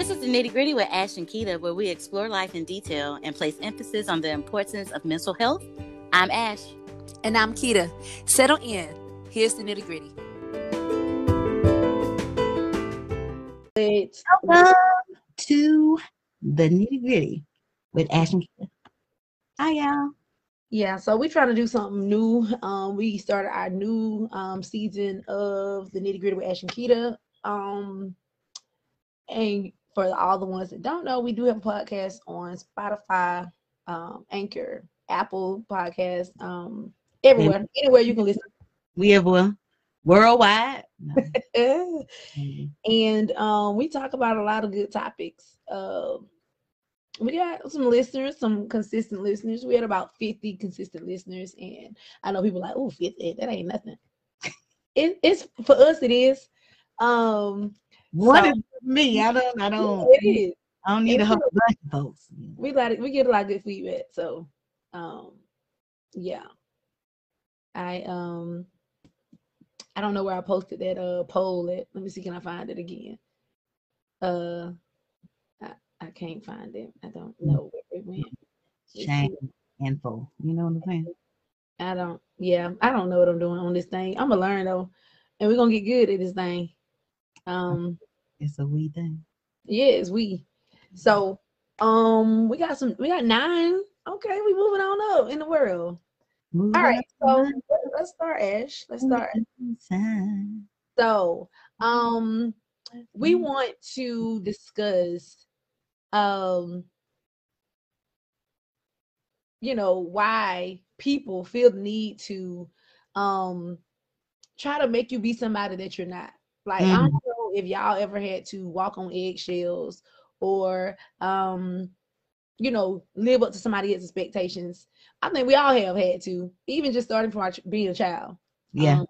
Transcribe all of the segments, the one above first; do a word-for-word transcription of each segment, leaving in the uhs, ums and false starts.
This is The Nitty Gritty with Ash and Kita, where we explore life in detail and place emphasis on the importance of mental health. I'm Ash. And I'm Kita. Settle in. Here's The Nitty Gritty. Welcome to The Nitty Gritty with Ash and Kita. Hi, y'all. Yeah, so we're trying to do something new. Um, we started our new um, season of The Nitty Gritty with Ash and Kita. Um, and for all the ones that don't know, we do have a podcast on Spotify, um, Anchor, Apple Podcasts, um, everywhere, and anywhere you can listen. We have one worldwide. No. And um, we talk about a lot of good topics. Uh, we got some listeners, some consistent listeners. We had about fifty consistent listeners, and I know people are like, "Oh, fifty, that ain't nothing." it, it's for us, it is. Um, what so, is me? I don't. I don't. It is. I don't need a whole bunch of folks. We like. We get a lot of good feedback. So, um, yeah. I um. I don't know where I posted that uh poll at. Let me see, can I find it again? Uh, I, I can't find it. I don't know where it went. Shame info. You know what I'm saying? I don't. Yeah, I don't know what I'm doing on this thing. I'm gonna learn though, and we're gonna get good at this thing. Um, it's a we thing. Yeah, it's we. So, um, we got some. We got nine. Okay, we moving on up in the world. Move All right, so let's start, Ash. Let's start. So, um, we want to discuss, um, you know, why people feel the need to, um, try to make you be somebody that you're not. Like, mm. I don't know if y'all ever had to walk on eggshells or, um, you know, live up to somebody else's expectations. I think we all have had to, even just starting from our, being a child. Yeah. Um,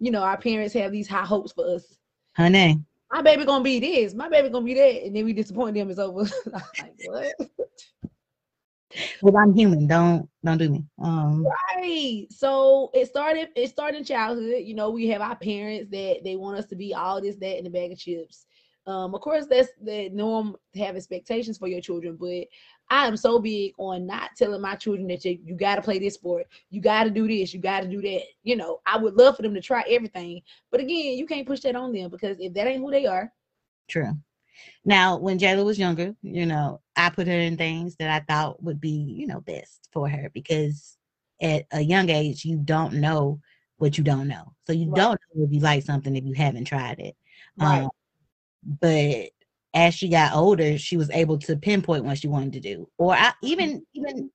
you know, our parents have these high hopes for us. Honey. My baby gonna be this. My baby gonna be that. And then we disappoint them. It's over. I'm like, what? Well, I'm human. Don't don't do me. Um. Right. So it started. It started in childhood. You know, we have our parents that they want us to be all this, that, and a bag of chips. Um, of course, that's the norm to have expectations for your children, but I am so big on not telling my children that you, you got to play this sport, you got to do this, you got to do that. You know, I would love for them to try everything, but again, you can't push that on them because if that ain't who they are. True. Now, when Jayla was younger, you know, I put her in things that I thought would be, you know, best for her because at a young age, you don't know what you don't know. So you right. don't know if you like something if you haven't tried it. Right. Um, But as she got older, she was able to pinpoint what she wanted to do. Or I, even even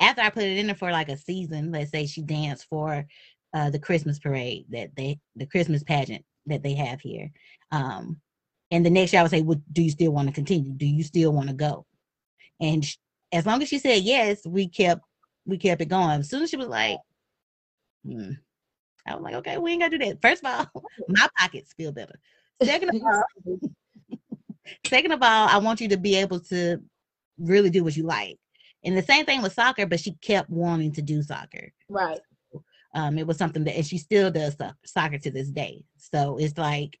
after I put it in there for like a season, let's say she danced for uh, the Christmas parade that they, the Christmas pageant that they have here. Um, and the next year I would say, well, do you still want to continue? Do you still want to go? And she, as long as she said yes, we kept we kept it going. As soon as she was like, hmm, I was like, okay, we ain't gonna do that. First of all, my pockets feel better. Second of all, second of all, I want you to be able to really do what you like. And the same thing with soccer, but she kept wanting to do soccer. Right. Um, it was something that, and she still does soccer to this day. So it's like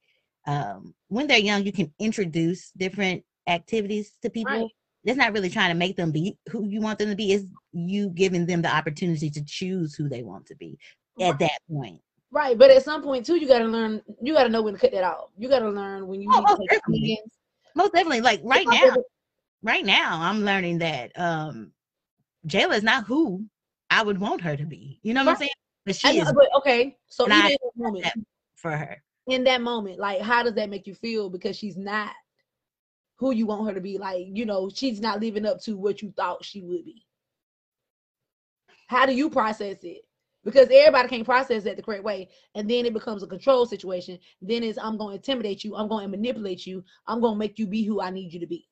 um, when they're young, you can introduce different activities to people. Right. It's not really trying to make them be who you want them to be. It's you giving them the opportunity to choose who they want to be right. at that point. Right, but at some point too, you gotta learn. You gotta know when to cut that off. You gotta learn when you oh, need most to take definitely. Most definitely, like right now, favorite. right now, I'm learning that um, Jayla is not who I would want her to be. You know what right. I'm saying? But she I is. Know, but, okay, so even in that moment, that for her, in that moment, like how does that make you feel? Because she's not who you want her to be. Like you know, she's not living up to what you thought she would be. How do you process it? Because everybody can't process that the correct way. And then it becomes a control situation. Then it's, I'm going to intimidate you. I'm going to manipulate you. I'm going to make you be who I need you to be.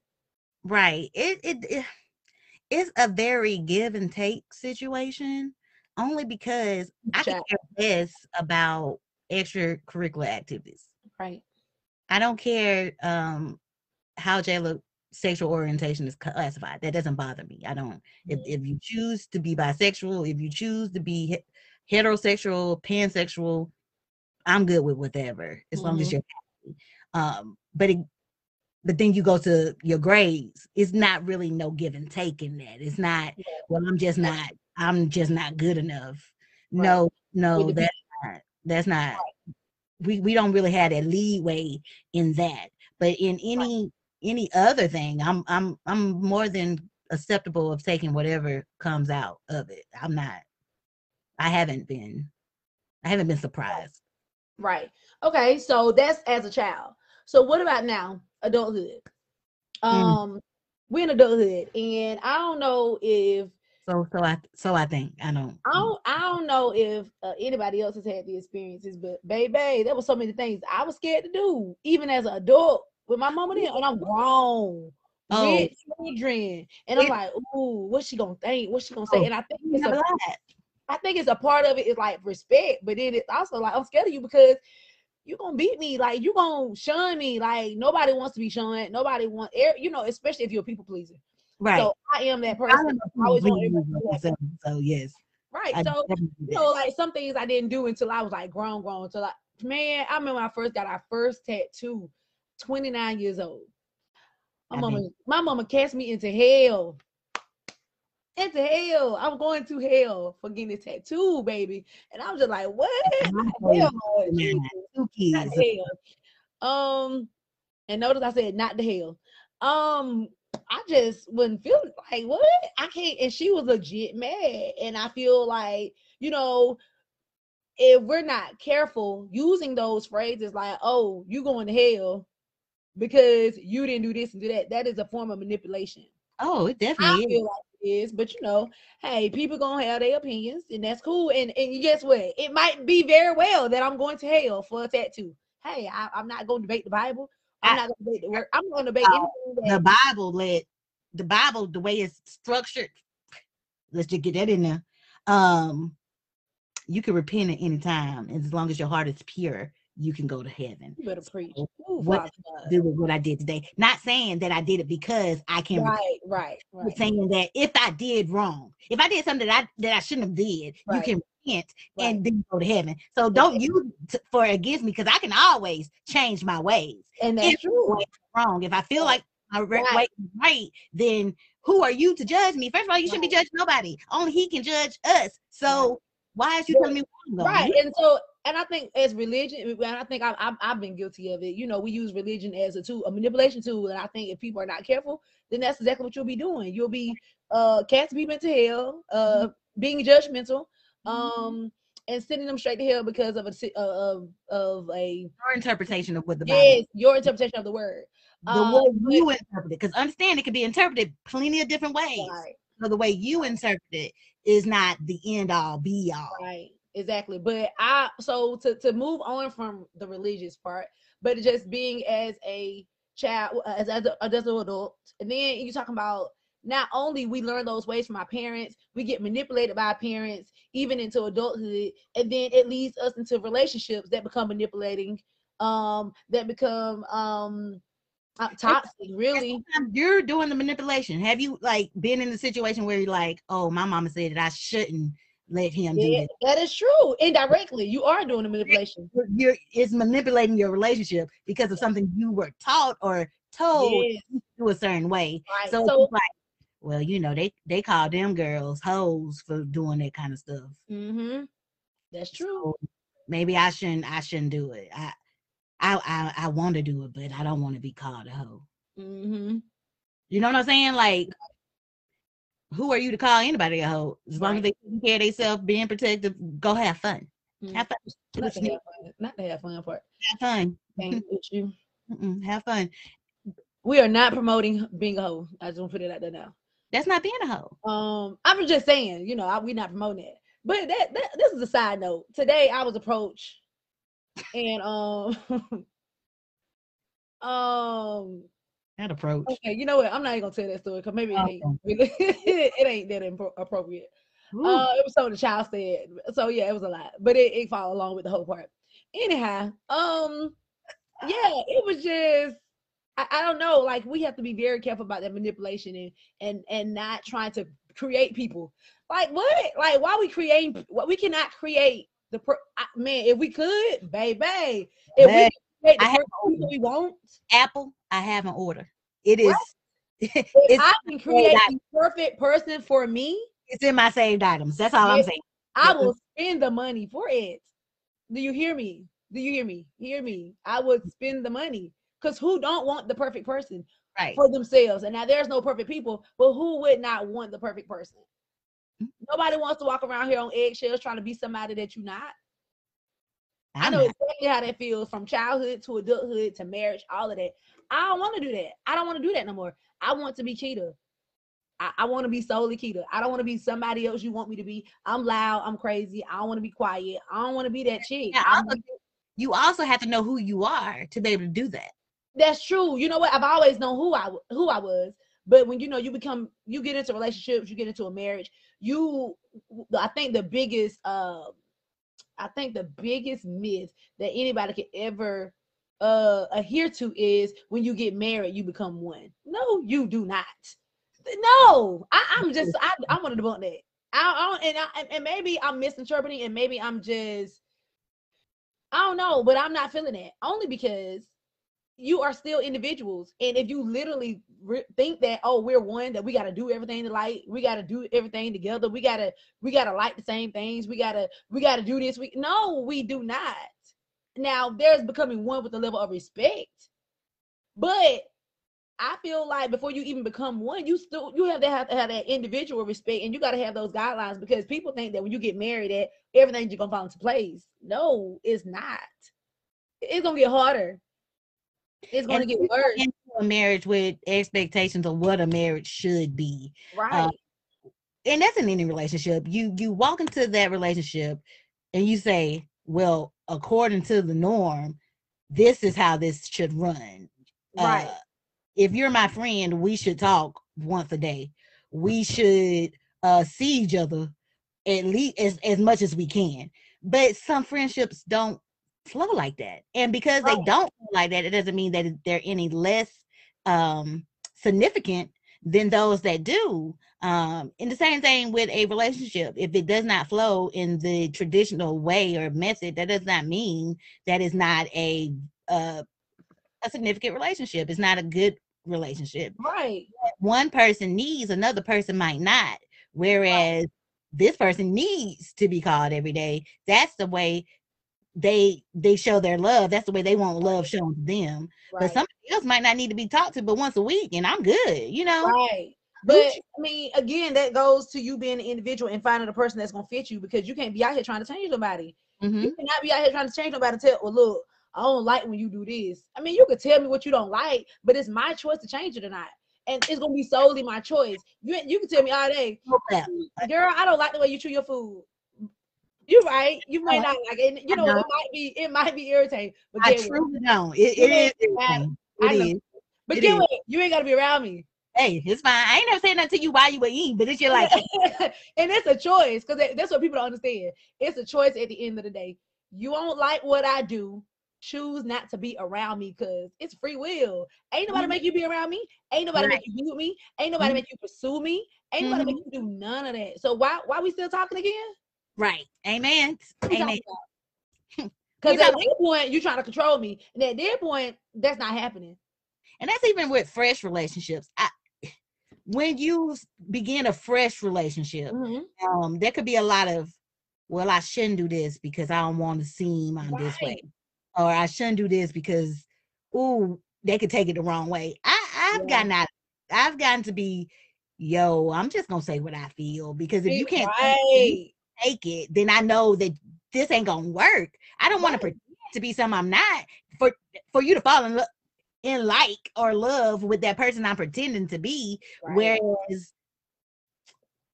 Right. It, it, it It's a very give and take situation only because I Child. can care less about extracurricular activities. Right. I don't care um, how Jayla sexual orientation is classified. That doesn't bother me. I don't. If, if you choose to be bisexual, if you choose to be heterosexual, pansexual, I'm good with whatever, as mm-hmm. long as you're happy. Um, but it, but then you go to your grades, it's not really no give and take in that. It's not, well, I'm just not, I'm just not good enough. Right. No, no, that's not, that's not, we, we don't really have that leeway in that. But in any, any other thing, I'm, I'm, I'm more than acceptable of taking whatever comes out of it. I'm not, I haven't been, I haven't been surprised. Right. Okay. So that's as a child. So what about now? Adulthood. Um, mm. We're in adulthood, and I don't know if so. So I so I think I don't. I don't, I don't know if uh, anybody else has had the experiences, but baby, there were so many things I was scared to do, even as an adult with my mama. Then, and I'm grown, oh. with children, and I'm it, like, ooh, what's she gonna think? What's she gonna say? And I think it's a lot. I think it's a part of it is like respect, but then it's also like I'm scared of you because you gonna beat me, like you gonna shun me, like nobody wants to be shunned. Nobody wants, you know, especially if you're a people pleaser. Right. So I am that person. I always want everybody. So, so yes. Right. I so you know, like some things I didn't do until I was like grown, grown. Until I, man, I remember I first got our first tattoo, twenty-nine years old. My I mama, mean. my mama cast me into hell. Into hell. I'm going to hell for getting a tattoo, baby. And I'm just like, what? Hell, two kids. Hell. Um, and notice I said not the hell. Um, I just wouldn't feel like what? I can't, and she was legit mad. And I feel like, you know, if we're not careful using those phrases like, oh, you going to hell because you didn't do this and do that, that is a form of manipulation. Oh, it definitely I feel is. Like is but you know, hey, people gonna have their opinions, and that's cool. And and guess what, it might be very well that I'm going to hell for a tattoo. Hey, I, I'm not gonna debate the Bible. I'm I, not gonna debate the word. I'm gonna debate uh, anything that the Bible led the Bible the way it's structured. Let's just get that in there. Um you can repent at any time, and as long as your heart is pure, you can go to heaven. You better preach. Ooh, what do with what I did today? Not saying that I did it because I can. Right, right, right. But saying that if I did wrong, if I did something that I that I shouldn't have did, right. You can repent right. and then go to heaven. So right. Don't use it for against me, because I can always change my ways. And that's if true. Wrong. If I feel right. like my right. way is right, then who are you to judge me? First of all, you right. shouldn't be judging nobody. Only He can judge us. So right. why is you telling me wrong? Right, you? and so. And I think as religion, and I think I've, I've, I've been guilty of it, you know, we use religion as a tool, a manipulation tool. And I think if people are not careful, then that's exactly what you'll be doing. You'll be uh, casting people into hell, uh, mm-hmm. being judgmental, um, and sending them straight to hell because of a, of, of a... Your interpretation of what the Bible is. Yes, your interpretation of the word. The um, way you but, interpret it, because understand it can be interpreted plenty of different ways. Right. So the way you interpret it is not the end all, be all. Right. Exactly. But I, so to, to move on from the religious part, but just being as a child, as, as, a, as an adult, and then you're talking about not only we learn those ways from our parents, we get manipulated by our parents, even into adulthood, and then it leads us into relationships that become manipulating, um, that become um, toxic, really. You're doing the manipulation. Have you, like, been in the situation where you're like, oh, my mama said that I shouldn't let him yeah, do it? That is true. Indirectly, you are doing the manipulation. You're, you're, it's manipulating your relationship because of something you were taught or told yeah. to do a certain way. Right. So, so it's like, well, you know, they they call them girls hoes for doing that kind of stuff. Mm-hmm. That's true. So maybe I shouldn't. I shouldn't do it. I I I, I want to do it, but I don't want to be called a hoe. Mm-hmm. You know what I'm saying? Like, who are you to call anybody a hoe? As long right. as they take care of themselves, being protective, go have fun. Mm-hmm. Have fun. Not to have fun. Not to have fun part. Have fun. Thank you. Mm-mm. Have fun. We are not promoting being a hoe. I just want to put it out there now. That's not being a hoe. Um, I'm just saying, you know, I, we're not promoting that. But that, that this is a side note. Today I was approached, and um, um. That approach. Okay, you know what? I'm not even gonna tell that story because maybe it ain't, oh. it ain't that impro- appropriate. Ooh. Uh, it was something the child said. So yeah, it was a lot, but it, it followed along with the whole part. Anyhow, um, yeah, it was just I, I don't know. Like, we have to be very careful about that manipulation and and and not trying to create people. Like what? Like why we creating? What we cannot create the per- I, man. If we could, baby, if man. we. Wait, I have order. We want Apple. I have an order. It is. It's I can create the perfect person for me. It's in my saved items. That's all I'm saying. I will spend the money for it. Do you hear me? Do you hear me? Hear me. I would spend the money, because who don't want the perfect person right. for themselves? And now there's no perfect people, but who would not want the perfect person? Nobody wants to walk around here on eggshells trying to be somebody that you're not. I'm I know not. exactly how that feels, from childhood to adulthood to marriage, all of that. I don't want to do that. I don't want to do that no more. I want to be Kita. I, I want to be solely Kita. I don't want to be somebody else you want me to be. I'm loud. I'm crazy. I don't want to be quiet. I don't want to be that chick. Yeah, also, be- you also have to know who you are to be able to do that. That's true. You know what? I've always known who I who I was. But when, you know, you become, you get into relationships, you get into a marriage, you, I think the biggest, uh, I think the biggest myth that anybody could ever uh, adhere to is, when you get married, you become one. No, you do not. No, I, I'm just, I, I want to debunk that. I, I don't, and, I, and maybe I'm misinterpreting, and maybe I'm just, I don't know, but I'm not feeling that, only because you are still individuals. And if you literally re- think that, oh, we're one, that we got to do everything to like, we got to do everything together. We got to, we got to like the same things. We got to, we got to do this. We, no, we do not. Now there's becoming one with a level of respect, but I feel like before you even become one, you still, you have to have, to have that individual respect, and you got to have those guidelines, because people think that when you get married, that everything's just going to fall into place. No, it's not. It's going to get harder. It's going and to get worse. Into a marriage with expectations of what a marriage should be, right? Uh, and that's in any relationship. You you walk into that relationship, and you say, "Well, according to the norm, this is how this should run." Right. Uh, if you're my friend, we should talk once a day. We should uh, see each other at least as as much as we can. But some friendships don't flow like that, and because they don't flow like that, it doesn't mean that they're any less um significant than those that do. Um and the same thing with a relationship. If it does not flow in the traditional way or method, that does not mean that it's not a uh a significant relationship. It's not a good relationship, right? One person needs, another person might not, whereas right. this person needs to be called every day. That's the way they they show their love. That's the way they want love shown to them. Right. But somebody else might not need to be talked to but once a week, and I'm good, you know. Right. But I mean, again, that goes to you being an individual and finding a person that's gonna fit you, because you can't be out here trying to change nobody. Mm-hmm. You cannot be out here trying to change nobody. Tell, well, look, I don't like when you do this. I mean, you could tell me what you don't like, but it's my choice to change it or not. And it's gonna be solely my choice. You you can tell me all day, okay, girl, I don't like the way you chew your food. You're right. You might not like it. You know, know, it might be it might be irritating. But I truly know. It, it, it is. Irritating. I know. It is. But get away. You ain't got to be around me. Hey, it's fine. I ain't never saying nothing to you while you were eating, but it's your life. And it's a choice, because that's what people don't understand. It's a choice at the end of the day. You won't like what I do. Choose not to be around me, because it's free will. Ain't nobody mm-hmm. make you be around me. Ain't nobody right. make you be with me. Ain't nobody mm-hmm. make you pursue me. Ain't nobody mm-hmm. make you do none of that. So why why we still talking again? Right. Amen. Amen. Because at this point, you're trying to control me. And at that point, that's not happening. And that's even with fresh relationships. I, when you begin a fresh relationship, mm-hmm. um, there could be a lot of, well, I shouldn't do this because I don't want to seem I'm right. this way. Or I shouldn't do this because, ooh, they could take it the wrong way. I, I've yeah. gotten out. I've gotten to be, yo, I'm just going to say what I feel. Because if you can't right. take it, then I know that this ain't gonna work. I don't want to pretend to be something I'm not for for you to fall in, lo- in like or love with that person I'm pretending to be. Right. Whereas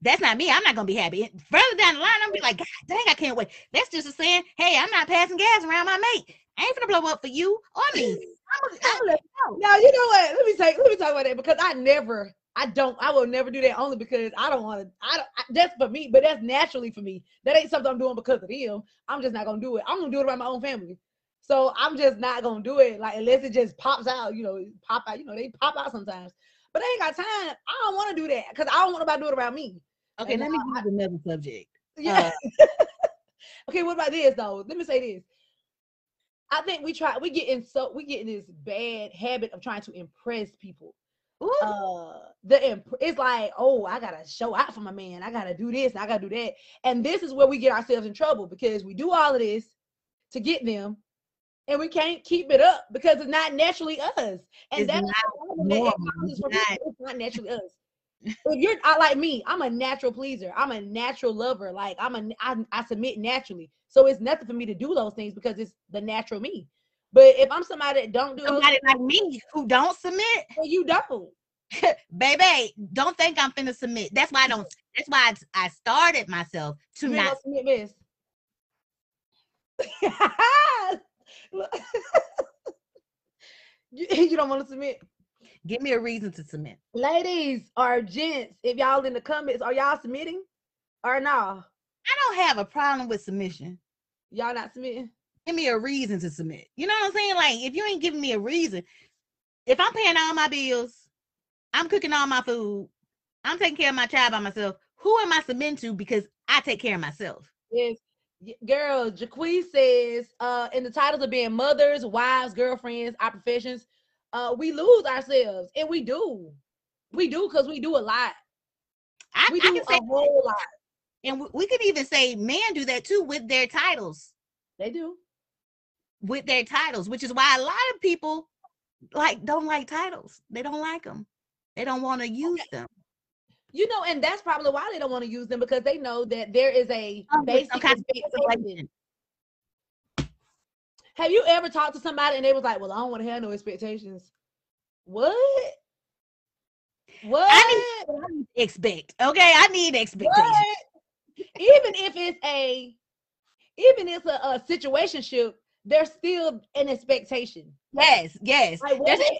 that's not me. I'm not gonna be happy. Further down the line, I'm gonna be like, God dang, I can't wait. That's just a saying, hey, I'm not passing gas around my mate. I ain't gonna blow up for you. Or I mean, I'm gonna let you know. Now, you know what? Let me take let me talk about that, because I never. I don't, I will never do that, only because I don't want to, I don't, I, that's for me, but that's naturally for me. That ain't something I'm doing because of him. I'm just not going to do it. I'm going to do it around my own family. So I'm just not going to do it. Like, unless it just pops out, you know, pop out, you know, they pop out sometimes, but I ain't got time. I don't want to do that because I don't want nobody to do it around me. Okay. And let me give you another subject. Yeah. Uh, okay. What about this though? Let me say this. I think we try, we get in so we get in this bad habit of trying to impress people. Ooh. Uh, the imp- it's like, oh, I gotta show out for my man. I gotta do this. I gotta do that. And this is where we get ourselves in trouble, because we do all of this to get them, and we can't keep it up because it's not naturally us. And that's not, that not naturally us. If you're I, like me, I'm a natural pleaser. I'm a natural lover. Like I'm a, I, I submit naturally. So it's nothing for me to do those things because it's the natural me. But if I'm somebody that don't do somebody those, like me who don't submit, well, you don't, baby. Don't think I'm finna submit. That's why I don't. That's why I, I started myself to you not submit, miss. you, you don't want to submit. Give me a reason to submit. Ladies or gents, if y'all in the comments, are y'all submitting or no? I don't have a problem with submission. Y'all not submitting? Give me a reason to submit. You know what I'm saying? Like, if you ain't giving me a reason, if I'm paying all my bills, I'm cooking all my food, I'm taking care of my child by myself, who am I submitting to? Because I take care of myself. Yes. Girl, Jaquie says, uh, in the titles of being mothers, wives, girlfriends, our professions, Uh, we lose ourselves, and we do, we do, because we do a lot. I, we do I can say a whole lot, and we, we could even say men do that too with their titles. They do with their titles, which is why a lot of people like don't like titles. They don't like them. They don't want to use okay. them. You know, and that's probably why they don't want to use them, because they know that there is a oh, basic expectation. Have you ever talked to somebody and they was like, well, I don't want to have no expectations? What? What? I need, I need expect. Okay, I need expectations. What? Even if it's a, even if it's a, a situationship, there's still an expectation. Yes, yes. Like, there's an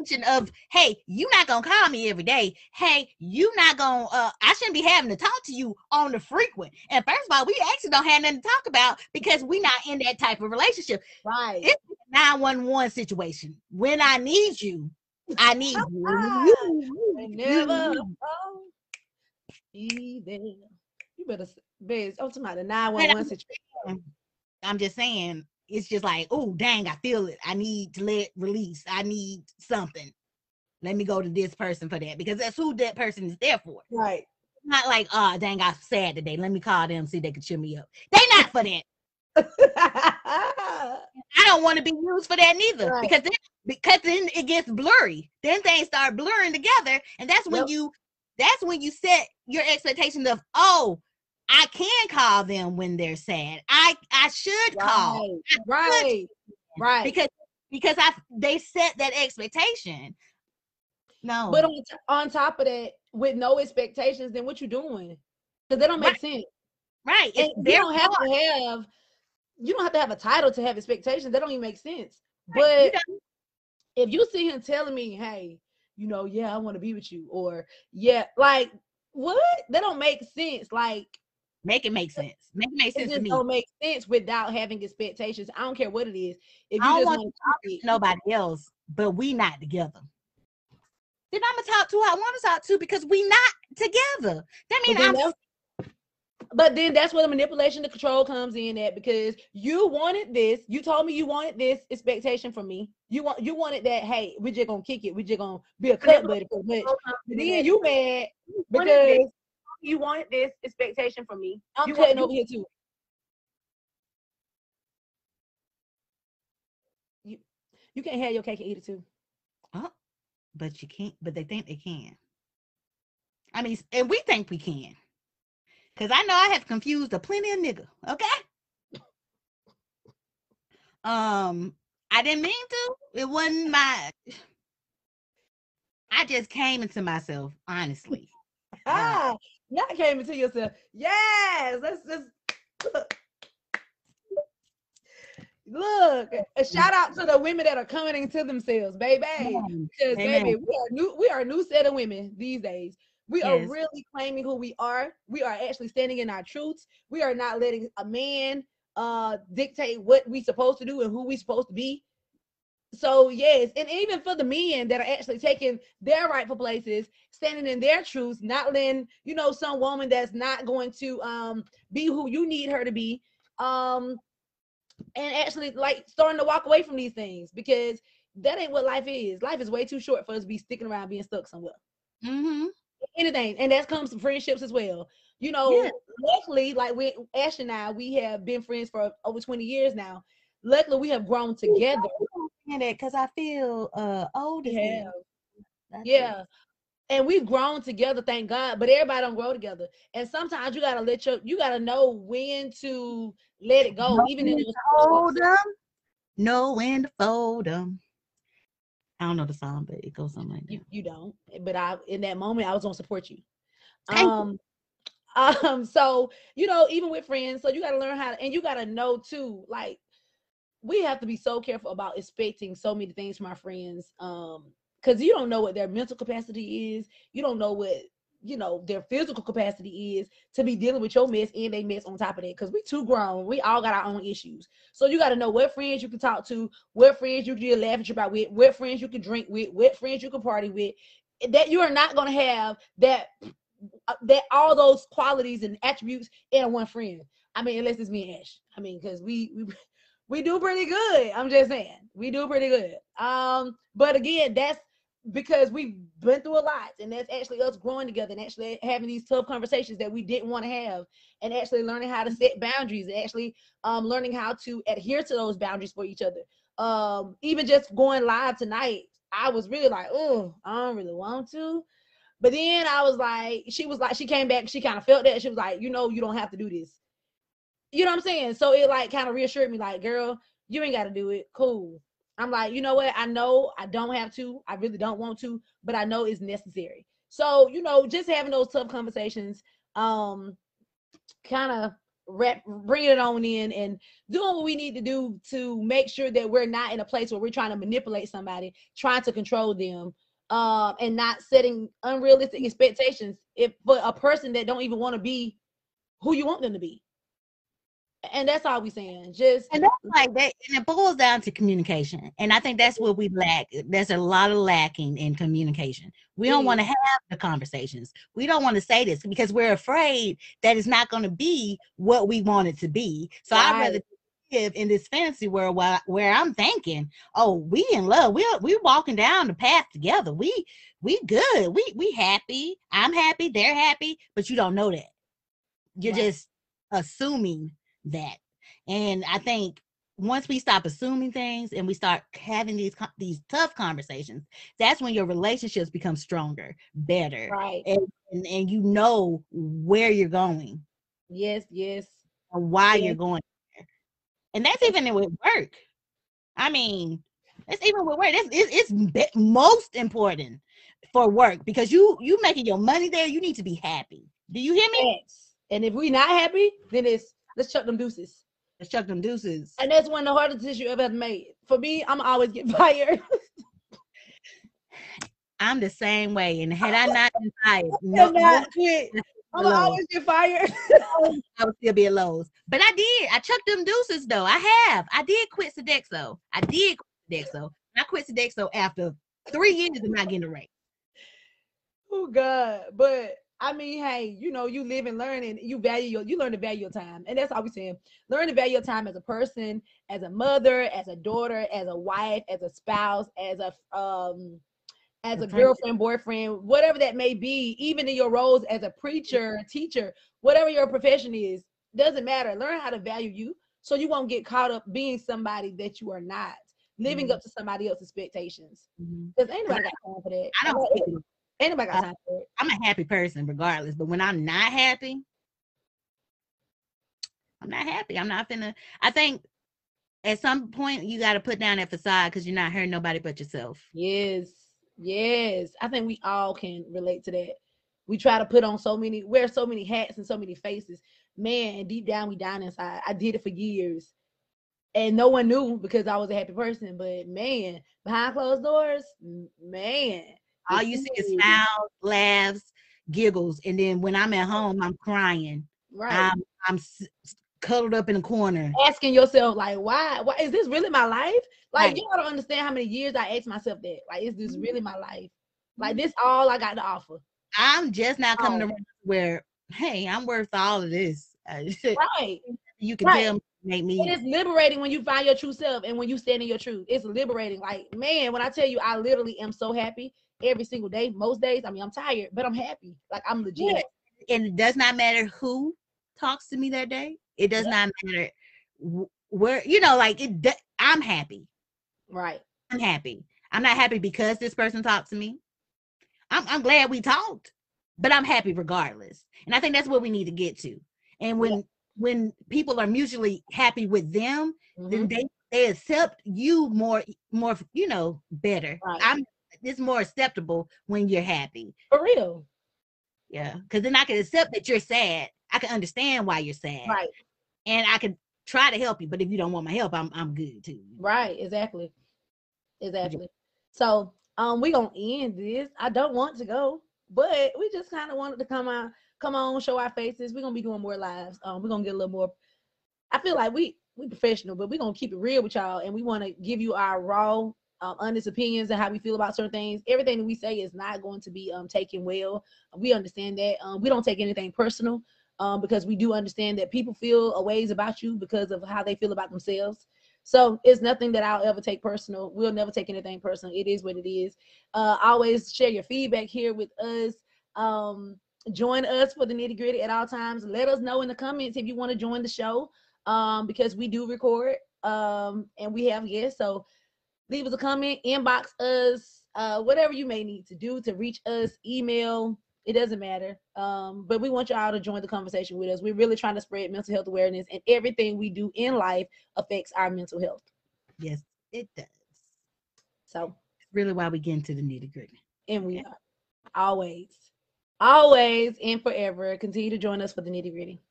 expectation of, hey, you're not going to call me every day. Hey, you're not going to, uh, I shouldn't be having to talk to you on the frequent. And first of all, we actually don't have nothing to talk about because we're not in that type of relationship. Right. It's a nine one one situation. When I need you, I need you. I never be there. You better, better oh, somebody, nine one one situation. I'm just saying. It's just like, oh, dang, I feel it. I need to let release. I need something. Let me go to this person for that, because that's who that person is there for. Right. Not like, oh, dang, I'm sad today. Let me call them, see if they can cheer me up. They not for that. I don't want to be used for that neither, right. because, then, because then it gets blurry. Then things start blurring together, and that's when, yep. you, that's when you set your expectation of, oh, I can call them when they're sad. I, I should call. Right, I right, right. Because because I they set that expectation. No. But on, t- on top of that, with no expectations, then what you doing? Because they don't make right. sense. Right. And you don't have hard. to have you don't have to have a title to have expectations. That don't even make sense. Right. But you if you see him telling me, hey, you know, yeah, I want to be with you, or yeah, like what? That don't make sense. Like Make it make sense. Make it make sense it to me. It don't make sense without having expectations. I don't care what it is. If you I don't just want, want to talk to it, nobody else, but we not together. Then I'm going to talk to who I want to talk to because we not together. That means I'm... That's, but then that's where the manipulation, the control comes in at, because you wanted this. You told me you wanted this expectation from me. You want you wanted that, hey, we just going to kick it. We just going to be a cut buddy for much. Then you mad because... You wanted this expectation from me. I'm you cutting over here too. You you can't have your cake and eat it too. Oh, but you can't. But they think they can. I mean, and we think we can. Cause I know I have confused a plenty of nigga. Okay. Um, I didn't mean to. It wasn't my. I just came into myself, honestly. Ah. Y'all came into yourself. Yes, let's just look. Look, a shout out to the women that are coming into themselves, baby. Because baby, we are new, we are a new set of women these days. We yes. are really claiming who we are. We are actually standing in our truths. We are not letting a man uh dictate what we supposed to do and who we supposed to be. So yes, and even for the men that are actually taking their rightful places, standing in their truths, not letting, you know, some woman that's not going to um be who you need her to be, um and actually like starting to walk away from these things, because that ain't what life is. Life is way too short for us to be sticking around being stuck somewhere. Mm-hmm. Anything. And that comes from friendships as well. You know, yeah. Luckily, like we, Ash and I, we have been friends for over twenty years now. Luckily, we have grown together. Because I feel uh, old as yeah. well. Yeah. It. And we've grown together, thank God, but everybody don't grow together. And sometimes you got to let your, you got to know when to let it go. Know even in those fold them. Know when to fold them. I don't know the song, but it goes something like that. You, you don't, but I, in that moment, I was going to support you. Um, um, so, you know, even with friends, so you got to learn how to, and you got to know too, like, we have to be so careful about expecting so many things from our friends. Um, Because you don't know what their mental capacity is. You don't know what, you know, their physical capacity is to be dealing with your mess and they mess on top of that. Because we too grown. We all got our own issues. So you got to know what friends you can talk to, what friends you can laugh at you about with, what friends you can drink with, what friends you can party with. That you are not going to have that, that all those qualities and attributes in one friend. I mean, unless it's me and Ash. I mean, because we... we We do pretty good. I'm just saying. We do pretty good. Um, but again, that's because we've been through a lot, and that's actually us growing together and actually having these tough conversations that we didn't want to have, and actually learning how to set boundaries, and actually um, learning how to adhere to those boundaries for each other. Um, even just going live tonight, I was really like, oh, I don't really want to. But then I was like, she was like, she came back, she kind of felt that. She was like, you know, you don't have to do this. You know what I'm saying? So it like kind of reassured me, like, girl, you ain't got to do it. Cool. I'm like, you know what? I know I don't have to. I really don't want to, but I know it's necessary. So, you know, just having those tough conversations, um, kind of wrap, bring it on in and doing what we need to do to make sure that we're not in a place where we're trying to manipulate somebody, trying to control them, uh, and not setting unrealistic expectations if for a person that don't even want to be who you want them to be. And that's all we saying. Just and that's like that, and it boils down to communication. And I think that's what we lack. There's a lot of lacking in communication. We don't want to have the conversations. We don't want to say this because we're afraid that it's not going to be what we want it to be. So right. I'd rather live in this fantasy world where, where I'm thinking, oh, we in love. We're we're walking down the path together. We we good. We we happy. I'm happy. They're happy. But you don't know that. You're right. Just assuming that. And I think once we stop assuming things and we start having these these tough conversations, that's when your relationships become stronger, better, right? And and, and you know where you're going. Yes, yes. And why yes. you're going there. And that's even with work. I mean, that's even with work. That's it's, it's most important for work because you you making your money there. You need to be happy. Do you hear me? Yes. And if we're not happy, then it's let's chuck them deuces. Let's chuck them deuces. And that's one of the hardest decisions you ever have made. For me, I'm always get fired. I'm the same way. And had I not been fired, no, not quit. I'm gonna always get fired. I would still be at Lowe's. But I did. I chucked them deuces though. I have. I did quit Sodexo. I did quit Sodexo. I quit Sodexo after three years of not getting a raise. Oh God. But I mean, hey, you know, you live and learn, and you value your, you learn to value your time, and that's all we're saying. Learn to value your time as a person, as a mother, as a daughter, as a wife, as a spouse, as a um, as a girlfriend, boyfriend, whatever that may be. Even in your roles as a preacher, a teacher, whatever your profession is, doesn't matter. Learn how to value you, so you won't get caught up being somebody that you are not, living mm-hmm. up to somebody else's expectations. Because mm-hmm. ain't nobody got time for that. I don't. Anybody got time for it? I'm a happy person regardless, but when I'm not happy, I'm not happy. I'm not finna. I think at some point you got to put down that facade because you're not hurting nobody but yourself. Yes, yes. I think we all can relate to that. We try to put on so many, wear so many hats and so many faces. Man, deep down we down inside. I did it for years, and no one knew because I was a happy person. But man, behind closed doors, man. All you see is smiles, laughs, giggles, and then when I'm at home, I'm crying. Right. I'm, I'm s- cuddled up in a corner, asking yourself, like, why? Why is this really my life? Like, right. You don't understand how many years I asked myself that. Like, is this really my life? Like, this all I got to offer. I'm just not coming oh. around where, hey, I'm worth all of this. Right. You can right. tell me made me. It is liberating when you find your true self and when you stand in your truth. It's liberating. Like, man, when I tell you, I literally am so happy every single day. Most days, I mean, I'm tired, but I'm happy. Like, I'm legit. Yeah. And it does not matter who talks to me that day. It does yeah. not matter where, you know, like, it. I'm happy. Right. I'm happy. I'm not happy because this person talked to me. I'm, I'm glad we talked, but I'm happy regardless. And I think that's what we need to get to. And when yeah. when people are mutually happy with them, mm-hmm. then they, they accept you more, more, you know, better. Right. I'm it's more acceptable when you're happy. For real. Yeah. Because then I can accept that you're sad. I can understand why you're sad. Right. And I can try to help you, but if you don't want my help, I'm I'm good too. Right, exactly. Exactly. So um we're gonna end this. I don't want to go, but we just kind of wanted to come out, come on, show our faces. We're gonna be doing more lives. Um, we're gonna get a little more. I feel like we we professional, but we're gonna keep it real with y'all, and we wanna give you our raw, um, honest opinions and how we feel about certain things. Everything that we say is not going to be um taken well. We understand that. Um, we don't take anything personal, um, because we do understand that people feel a ways about you because of how they feel about themselves. So it's nothing that I'll ever take personal. We'll never take anything personal. It is what it is. Uh, always share your feedback here with us. Um, join us for the Nitty Gritty at all times. Let us know in the comments if you want to join the show, um, because we do record, um, and we have guests. So leave us a comment, inbox us, uh, whatever you may need to do to reach us, email. It doesn't matter. Um, but we want y'all to join the conversation with us. We're really trying to spread mental health awareness, and everything we do in life affects our mental health. Yes, it does. So it's really why we get into the nitty gritty. And we are always, always and forever. Continue to join us for the nitty gritty.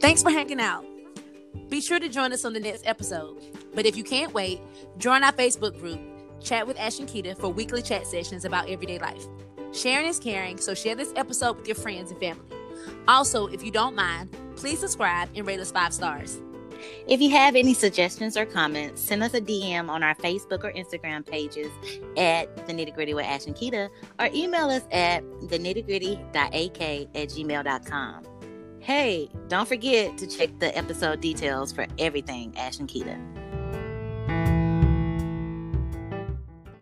Thanks for hanging out. Be sure to join us on the next episode. But if you can't wait, join our Facebook group, Chat with Ash and Kita, for weekly chat sessions about everyday life. Sharing is caring, so share this episode with your friends and family. Also, if you don't mind, please subscribe and rate us five stars. If you have any suggestions or comments, send us a D M on our Facebook or Instagram pages at The Nitty Gritty with Ash and Kita, or email us at the nitty gritty dot a k at gmail dot com. Hey, don't forget to check the episode details for everything Ash and Kita.